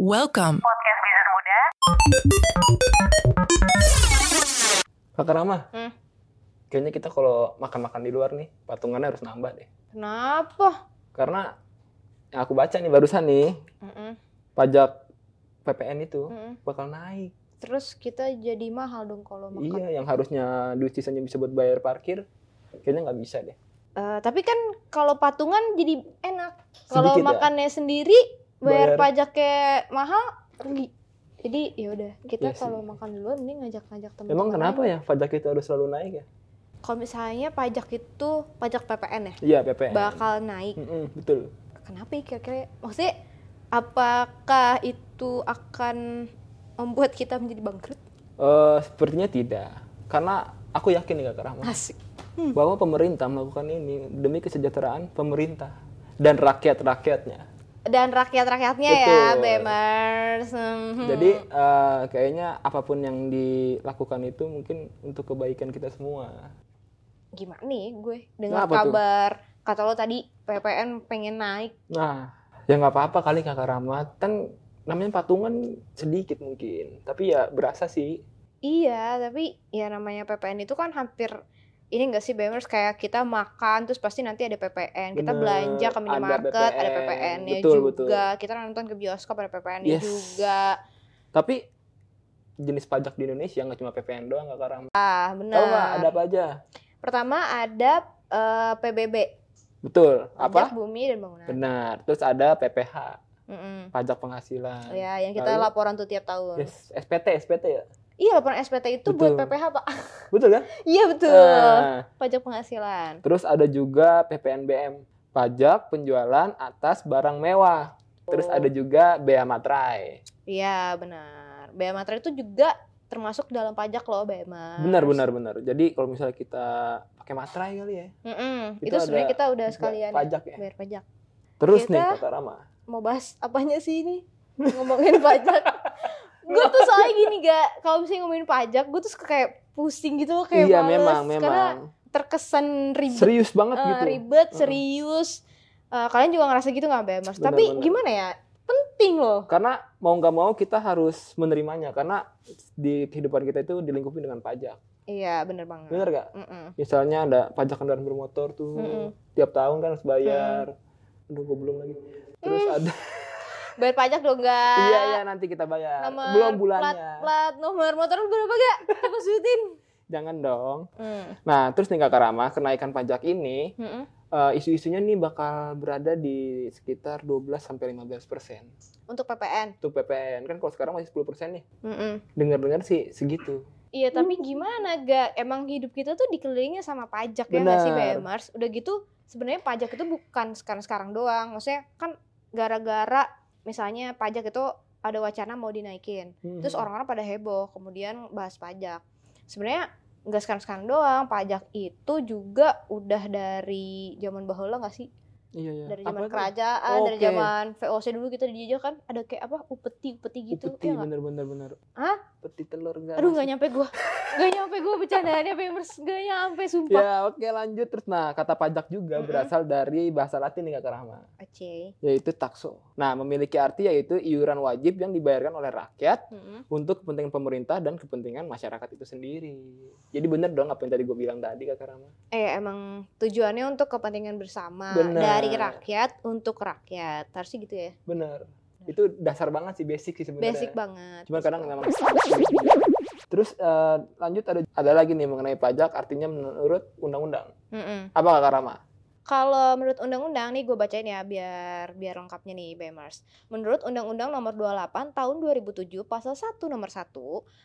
Welcome Podcast Bisnis Muda. Kakak Rama, kayaknya kita kalau makan-makan di luar nih, patungannya harus nambah deh. Kenapa? Karena yang aku baca nih barusan nih, pajak PPN itu bakal naik. Terus kita jadi mahal dong kalau makan. Iya, yang harusnya duit sisanya bisa buat bayar parkir, kayaknya nggak bisa deh. Tapi kan kalau patungan jadi enak. Kalau makannya ya sendiri, bayar pajaknya mahal, rugi. Jadi yaudah, kita kalau makan duluan mending ngajak-ngajak teman. Emang kenapa ya pajak itu harus selalu naik ya? Kalau misalnya pajak itu, pajak PPN ya? Iya, PPN. Bakal naik. Betul. Kenapa ya kira-kira? Maksudnya, apakah itu akan membuat kita menjadi bangkrut? Sepertinya tidak. Karena aku yakin nih Kak Rahmat. Asik. Bahwa pemerintah melakukan ini demi kesejahteraan pemerintah dan rakyat-rakyatnya. Dan rakyat-rakyatnya. Betul. Ya, Bemers. Jadi kayaknya apapun yang dilakukan itu mungkin untuk kebaikan kita semua. Gimana nih gue dengar kabar tuh? Kata lo tadi PPN pengen naik. Nah, ya nggak apa-apa kali Kakak Rahmat. Kan namanya patungan sedikit mungkin, tapi ya berasa sih. Iya, tapi ya namanya PPN itu kan hampir ini enggak sih Bemers, kayak kita makan terus pasti nanti ada PPN. Kita belanja ke minimarket ada PPN-nya juga. Betul. Kita nonton ke bioskop ada PPN-nya juga. Tapi jenis pajak di Indonesia enggak cuma PPN doang Kak Rahmat. Ah, benar. Tahu enggak ada apa aja? Pertama ada PBB. Betul. Pajak bumi dan bangunan. Benar. Terus ada PPH. Pajak penghasilan. Iya, yang kita laporan tuh tiap tahun. Yes, SPT ya. Iya, laporan SPT itu betul. Buat PPH, Pak. Betul kan? Iya, betul. Pajak penghasilan. Terus ada juga PPNBM, pajak penjualan atas barang mewah. Terus ada juga bea materai. Iya, benar. Bea materai itu juga termasuk dalam pajak loh, Bema. Benar. Jadi kalau misalnya kita pakai materai kali ya. Itu sebenarnya kita udah sekalian pajak ya. Bayar pajak. Terus kita nih, Kak Rama, mau bahas apanya sih ini? Ngomongin pajak. Gue tuh soalnya gini kalau misalnya ngomongin pajak, gue tuh kayak pusing gitu loh, kayak males. Memang. Karena terkesan ribet. Serius banget gitu. Ribet, serius. Kalian juga ngerasa gitu gak, Bemers? Tapi gimana ya, penting loh. Karena mau gak mau kita harus menerimanya. Karena di kehidupan kita itu dilingkupi dengan pajak. Iya, bener banget. Bener gak? Misalnya ada pajak kendaraan bermotor tuh. Tiap tahun kan harus bayar. Aduh, gue belum lagi. Terus ada... bayar pajak dong gak? Iya nanti kita bayar. Nomor, belum bulannya. Plat nomor motor berapa gak? Coba sebutin. Jangan dong. Nah terus nih Kakak Rama, kenaikan pajak ini isu-isunya nih bakal berada di sekitar 12-15%. Untuk PPN? Untuk PPN kan kalau sekarang masih 10% nih. Dengar-dengar sih segitu. Iya tapi gimana gak? Emang hidup kita tuh dikelilingi sama pajak. Bener. Ya gak sih Bemers? Udah gitu sebenarnya pajak itu bukan sekarang-sekarang doang. Maksudnya kan gara-gara misalnya pajak itu ada wacana mau dinaikin, terus orang-orang pada heboh, kemudian bahas pajak. Sebenarnya nggak sekarang doang, pajak itu juga udah dari zaman baheula nggak sih? Iya. Dari zaman kerajaan, dari zaman VOC dulu kita dijajah kan, ada kayak apa upeti gitu. Upeti ya, bener. Hah? Upeti telur nggak? Aduh nggak nyampe gue, bercandaannya Bemers, nggak nyampe sumpah. Ya oke, lanjut terus. Nah kata pajak juga berasal dari bahasa Latin nih Kak Rahma. Oke. Yaitu takso. Nah memiliki arti yaitu iuran wajib yang dibayarkan oleh rakyat untuk kepentingan pemerintah dan kepentingan masyarakat itu sendiri. Jadi bener dong apa yang tadi gue bilang tadi Kak Rahma? Emang tujuannya untuk kepentingan bersama. Bener. Dari rakyat untuk rakyat, harusnya gitu ya. Benar. Itu dasar banget sih, basic sih sebenarnya. Basic banget. Cuma kadang memang. Terus lanjut ada lagi nih mengenai pajak, artinya menurut undang-undang. Apa Kak Rama? Kalau menurut undang-undang nih gue bacain ya biar lengkapnya nih Bemers. Menurut Undang-Undang Nomor 28 Tahun 2007 Pasal 1 Nomor 1,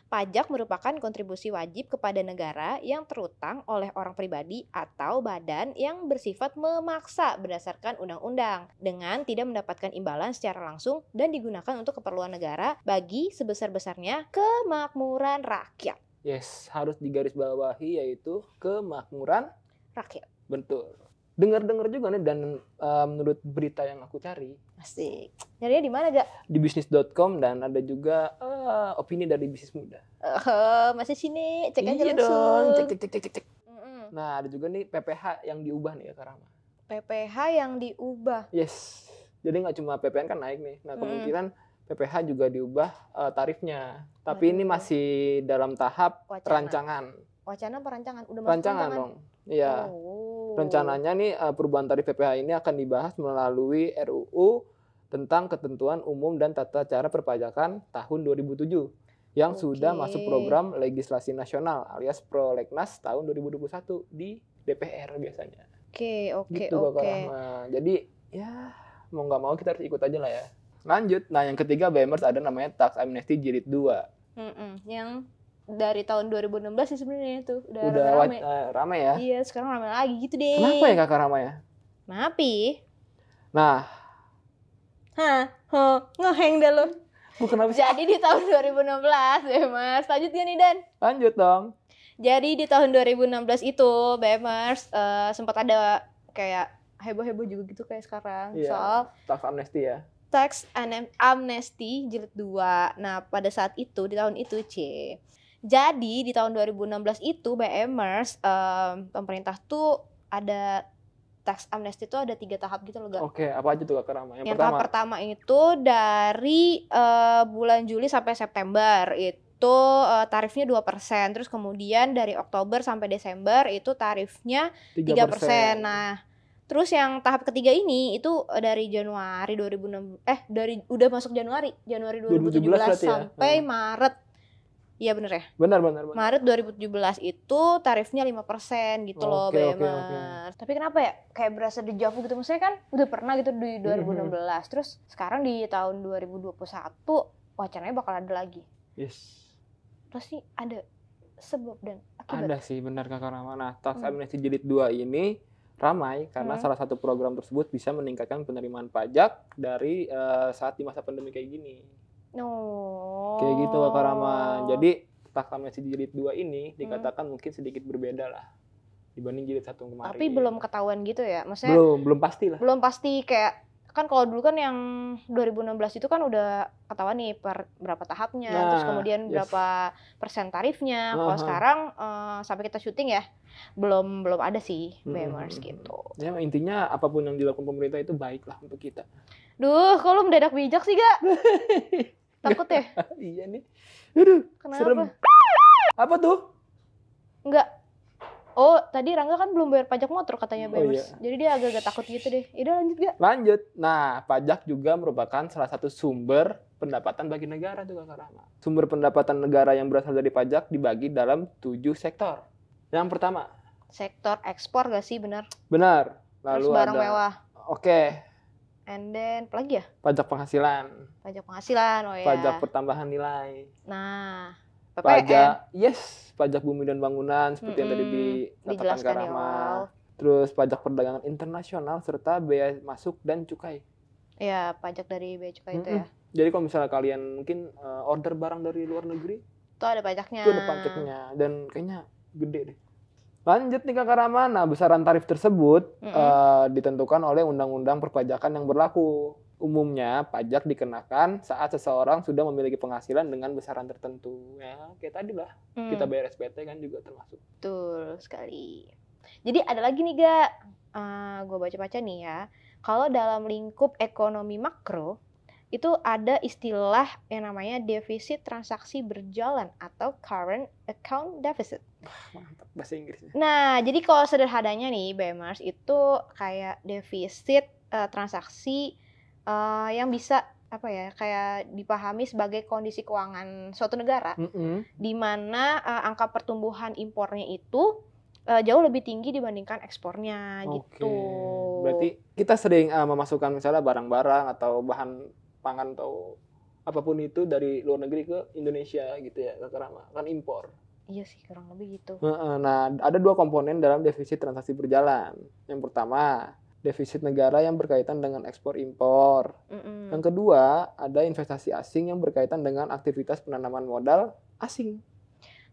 pajak merupakan kontribusi wajib kepada negara yang terutang oleh orang pribadi atau badan yang bersifat memaksa berdasarkan undang-undang dengan tidak mendapatkan imbalan secara langsung dan digunakan untuk keperluan negara bagi sebesar-besarnya kemakmuran rakyat. Yes, harus digarisbawahi yaitu kemakmuran rakyat. Betul. Dengar-dengar juga nih dan menurut berita yang aku cari. Asik. Nyarinya di mana, Gak? Di bisnis.com dan ada juga opini dari Bisnis Muda. Masih sini, cek aja langsung. Iya dong, cek. Nah, ada juga nih PPH yang diubah nih ya Kak Rama. PPH yang diubah? Yes. Jadi nggak cuma PPN kan naik nih. Nah, kemungkinan PPH juga diubah tarifnya. Tapi ini masih dalam tahap perancangan. Dong. Iya. Oh. Rencananya nih perubahan tarif PPH ini akan dibahas melalui RUU tentang Ketentuan Umum dan Tata Cara Perpajakan tahun 2007 yang sudah masuk program legislasi nasional alias prolegnas tahun 2021 di DPR biasanya. Oke. Jadi ya mau nggak mau kita harus ikut aja lah ya. Lanjut. Nah yang ketiga BMers ada namanya Tax Amnesty Jilid 2. Yang dari tahun 2016 sih sebenarnya tuh udah ramai ya. Iya sekarang ramai lagi gitu deh. Kenapa ya kakak ramai ya? Ngeheng dah lo. Jadi di tahun 2016 BMers, lanjut gak nih Dan? Lanjut dong. Jadi di tahun 2016 itu BMers sempat ada kayak heboh-heboh juga gitu kayak sekarang soal Tax Amnesty ya? Tax Amnesty Jilid 2. Nah pada saat itu, di tahun itu jadi di tahun 2016 itu BMers, pemerintah tuh ada Tax Amnesty itu ada 3 tahap gitu loh, Kak. Oke, apa aja tuh Kak Rama? Yang pertama. Tahap pertama itu dari bulan Juli sampai September itu tarifnya 2%. Terus kemudian dari Oktober sampai Desember itu tarifnya 3%. Nah, terus yang tahap ketiga ini itu dari Januari 2006 udah masuk Januari 2017 sampai Maret. Iya bener ya? Benar. Maret 2017 itu tarifnya 5% gitu loh BMers. Tapi kenapa ya? Kayak berasa deja vu gitu. Maksudnya kan udah pernah gitu di 2016. Terus sekarang di tahun 2021 wacananya bakal ada lagi. Yes. Pasti ada sebab dan akibat. Ada sih benar Kakak Rama. Nah, Tax Amnesty Jilid 2 ini ramai karena salah satu program tersebut bisa meningkatkan penerimaan pajak dari saat di masa pandemi kayak gini. Kayak gitu Kak Rama. Jadi Tax Amnesty Jilid 2 ini dikatakan mungkin sedikit berbeda lah dibanding Jilid 1 kemarin. Tapi belum ketahuan gitu ya? Maksudnya belum pasti lah. Belum pasti kayak kan kalau dulu kan yang 2016 itu kan udah ketahuan nih berapa tahapnya, terus kemudian berapa persen tarifnya. Kalau sekarang sampai kita syuting ya belum ada sih BMers gitu. Ya intinya apapun yang dilakukan pemerintah itu baik lah untuk kita. Duh, kok lu mendadak bijak sih, Kak? Takut ya? Iya nih. Aduh, kenapa? Serem. Apa tuh? Enggak. Oh, tadi Rangga kan belum bayar pajak motor katanya BMers. Iya. Jadi dia agak-agak takut gitu deh. Udah lanjut gak? Lanjut. Nah, pajak juga merupakan salah satu sumber pendapatan bagi negara tuh Kak Rama. Sumber pendapatan negara yang berasal dari pajak dibagi dalam 7 sektor. Yang pertama. Sektor ekspor gak sih? Benar. Lalu terus barang mewah. Oke. And then, apa lagi ya? Pajak penghasilan, oh ya. Pajak pertambahan nilai. Nah, PPN. Pajak bumi dan bangunan seperti yang tadi dikatakan Kak Rama. Terus pajak perdagangan internasional serta bea masuk dan cukai. Iya, pajak dari bea cukai itu ya. Jadi kalau misalnya kalian mungkin order barang dari luar negeri, itu ada pajaknya. Dan kayaknya gede deh. Lanjut nih Kak Rama, nah besaran tarif tersebut ditentukan oleh Undang-Undang Perpajakan yang berlaku. Umumnya pajak dikenakan saat seseorang sudah memiliki penghasilan dengan besaran tertentu. Ya kayak tadi lah, kita bayar SPT kan juga termasuk. Betul sekali. Jadi ada lagi nih Kak, gue baca-baca nih ya. Kalau dalam lingkup ekonomi makro, itu ada istilah yang namanya defisit transaksi berjalan atau current account deficit. Mantap bahasa Inggrisnya. Nah, jadi kalau sederhananya nih BMers itu kayak defisit transaksi yang bisa apa ya kayak dipahami sebagai kondisi keuangan suatu negara di mana angka pertumbuhan impornya itu jauh lebih tinggi dibandingkan ekspornya gitu. Berarti kita sering memasukkan misalnya barang-barang atau bahan pangan atau apapun itu dari luar negeri ke Indonesia gitu ya Kak Rama, kan impor. Iya sih, kurang lebih gitu. Nah, ada 2 komponen dalam defisit transaksi berjalan. Yang pertama, defisit negara yang berkaitan dengan ekspor-impor. Yang kedua, ada investasi asing yang berkaitan dengan aktivitas penanaman modal asing.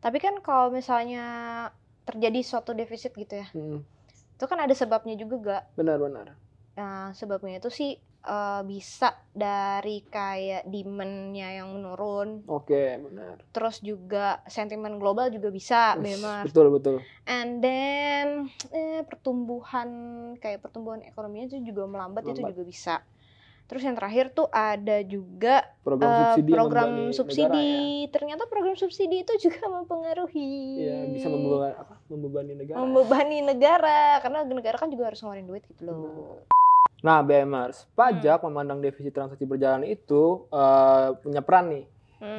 Tapi kan kalau misalnya terjadi suatu defisit gitu ya, itu kan ada sebabnya juga gak? Benar. Nah, sebabnya itu sih bisa dari kayak demand-nya yang menurun. Oke, benar. Terus juga sentimen global juga bisa, memang. Betul. And then pertumbuhan ekonominya itu juga melambat. Itu juga bisa. Terus yang terakhir tuh ada juga program subsidi. Negara, ya? Ternyata program subsidi itu juga mempengaruhi. Iya, bisa membebani negara. Karena negara kan juga harus ngeluarin duit gitu loh. Nah, BMers, pajak memandang defisit transaksi berjalan itu punya peran nih.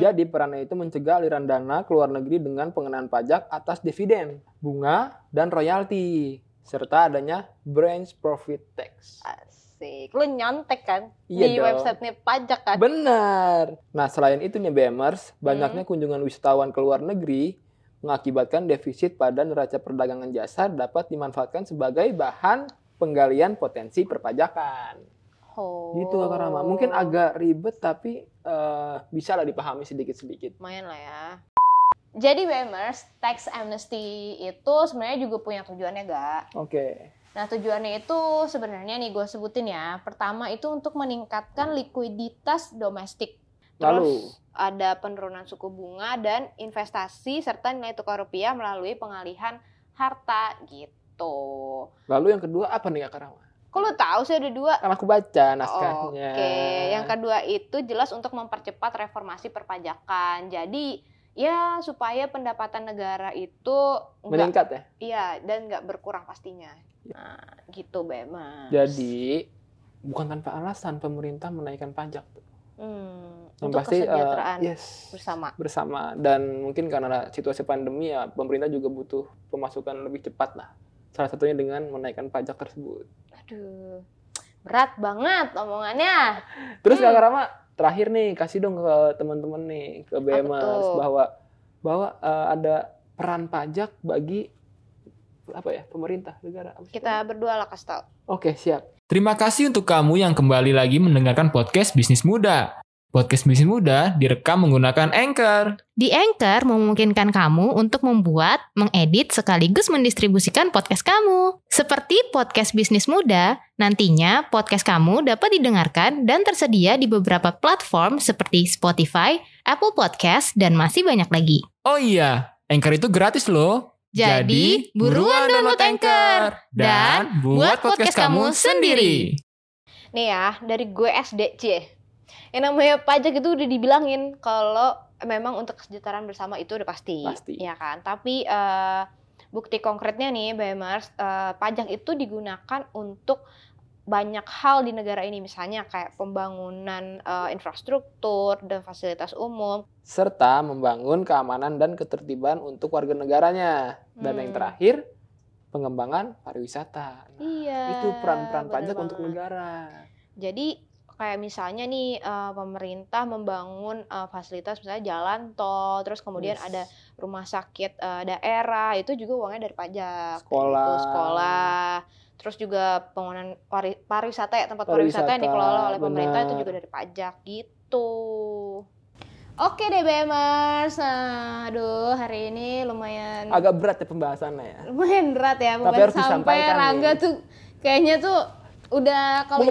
Jadi perannya itu mencegah aliran dana ke luar negeri dengan pengenaan pajak atas dividen, bunga, dan royalti, serta adanya branch profit tax. Asik, lu nyontek kan di website-nya pajak kan? Benar. Nah, selain itu nih BMers, banyaknya kunjungan wisatawan ke luar negeri mengakibatkan defisit pada neraca perdagangan jasa dapat dimanfaatkan sebagai bahan penggalian potensi perpajakan. Oh. Gitu Kak Rama. Mungkin agak ribet tapi bisa lah dipahami sedikit-sedikit. Lumayan lah ya. Jadi BMers, Tax Amnesty itu sebenarnya juga punya tujuannya gak? Oke. Okay. Nah tujuannya itu sebenarnya nih gue sebutin ya. Pertama itu untuk meningkatkan likuiditas domestik. Terus ada penurunan suku bunga dan investasi serta nilai tukar rupiah melalui pengalihan harta gitu. Tuh. Lalu yang kedua apa nih Kak Rama? Kok lu tahu sih ada dua? Karena aku baca naskahnya. Oke. Yang kedua itu jelas untuk mempercepat reformasi perpajakan. Jadi ya supaya pendapatan negara itu meningkat ya? Iya, dan nggak berkurang pastinya. Nah, gitu BMers. Jadi bukan tanpa alasan pemerintah menaikkan pajak tuh. Untuk pasti, kesejahteraan bersama. Dan mungkin karena situasi pandemi ya pemerintah juga butuh pemasukan lebih cepat lah. Salah satunya dengan menaikkan pajak tersebut. Aduh, berat banget omongannya. Terus Kak Rama, terakhir nih kasih dong ke teman-teman nih, ke BMers bahwa ada peran pajak bagi pemerintah negara. Kita berdua lah kasih tahu. Oke, siap. Terima kasih untuk kamu yang kembali lagi mendengarkan Podcast Bisnis Muda. Podcast Bisnis Muda direkam menggunakan Anchor. Di Anchor memungkinkan kamu untuk membuat, mengedit, sekaligus mendistribusikan podcast kamu. Seperti Podcast Bisnis Muda, nantinya podcast kamu dapat didengarkan dan tersedia di beberapa platform seperti Spotify, Apple Podcast, dan masih banyak lagi. Oh iya, Anchor itu gratis loh. Jadi, buruan download Anchor dan buat podcast kamu sendiri. Nih ya, dari gue SDC. Yang namanya pajak itu udah dibilangin kalau memang untuk kesejahteraan bersama itu udah pasti. Ya kan? Tapi bukti konkretnya nih BMers, pajak itu digunakan untuk banyak hal di negara ini, misalnya kayak pembangunan infrastruktur dan fasilitas umum serta membangun keamanan dan ketertiban untuk warga negaranya. Dan yang terakhir pengembangan pariwisata. Nah, iya, itu peran-peran pajak banget untuk negara. Jadi kayak misalnya nih pemerintah membangun fasilitas misalnya jalan tol, terus kemudian ada rumah sakit daerah, itu juga uangnya dari pajak. Sekolah. Terus juga pembangunan pariwisata ya, tempat pariwisata yang dikelola oleh pemerintah itu juga dari pajak gitu. Oke deh BMers, aduh hari ini lumayan agak berat ya pembahasannya ya. Lumayan berat ya, pembahasan sampai Rangga nih tuh kayaknya tuh udah kalau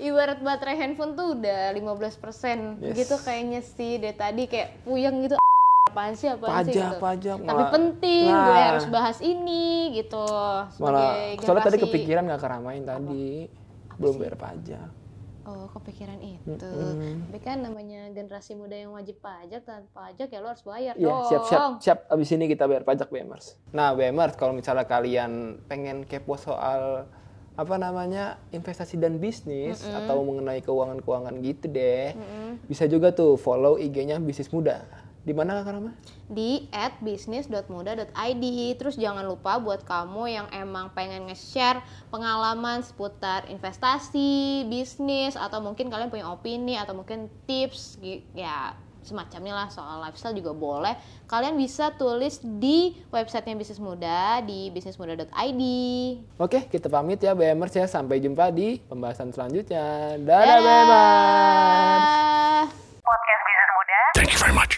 ibarat baterai handphone tuh udah 15% gitu kayaknya sih dari tadi kayak puyeng gitu. Apaan sih gitu. Pajak tapi penting, gue harus bahas ini gitu. Malah, soalnya tadi kepikiran gak keramain tadi. Apa belum bayar pajak. Oh, kepikiran itu. Tapi kan namanya generasi muda yang wajib pajak ya lo harus bayar dong. Siap. Abis ini kita bayar pajak BMers. Nah BMers, kalau misalnya kalian pengen kepo soal investasi dan bisnis atau mengenai keuangan-keuangan gitu deh. Bisa juga tuh follow IG-nya Bisnis Muda. Di mana Kak Rama? Di @bisnis.muda.id. Terus jangan lupa buat kamu yang emang pengen nge-share pengalaman seputar investasi, bisnis, atau mungkin kalian punya opini atau mungkin tips ya semacamnya lah soal lifestyle juga boleh. Kalian bisa tulis di websitenya Bisnis Muda di bisnismuda.id. Oke, kita pamit ya BMers ya. Sampai jumpa di pembahasan selanjutnya. Dadah BMers. Podcast Bisnis Muda. Thank you very much.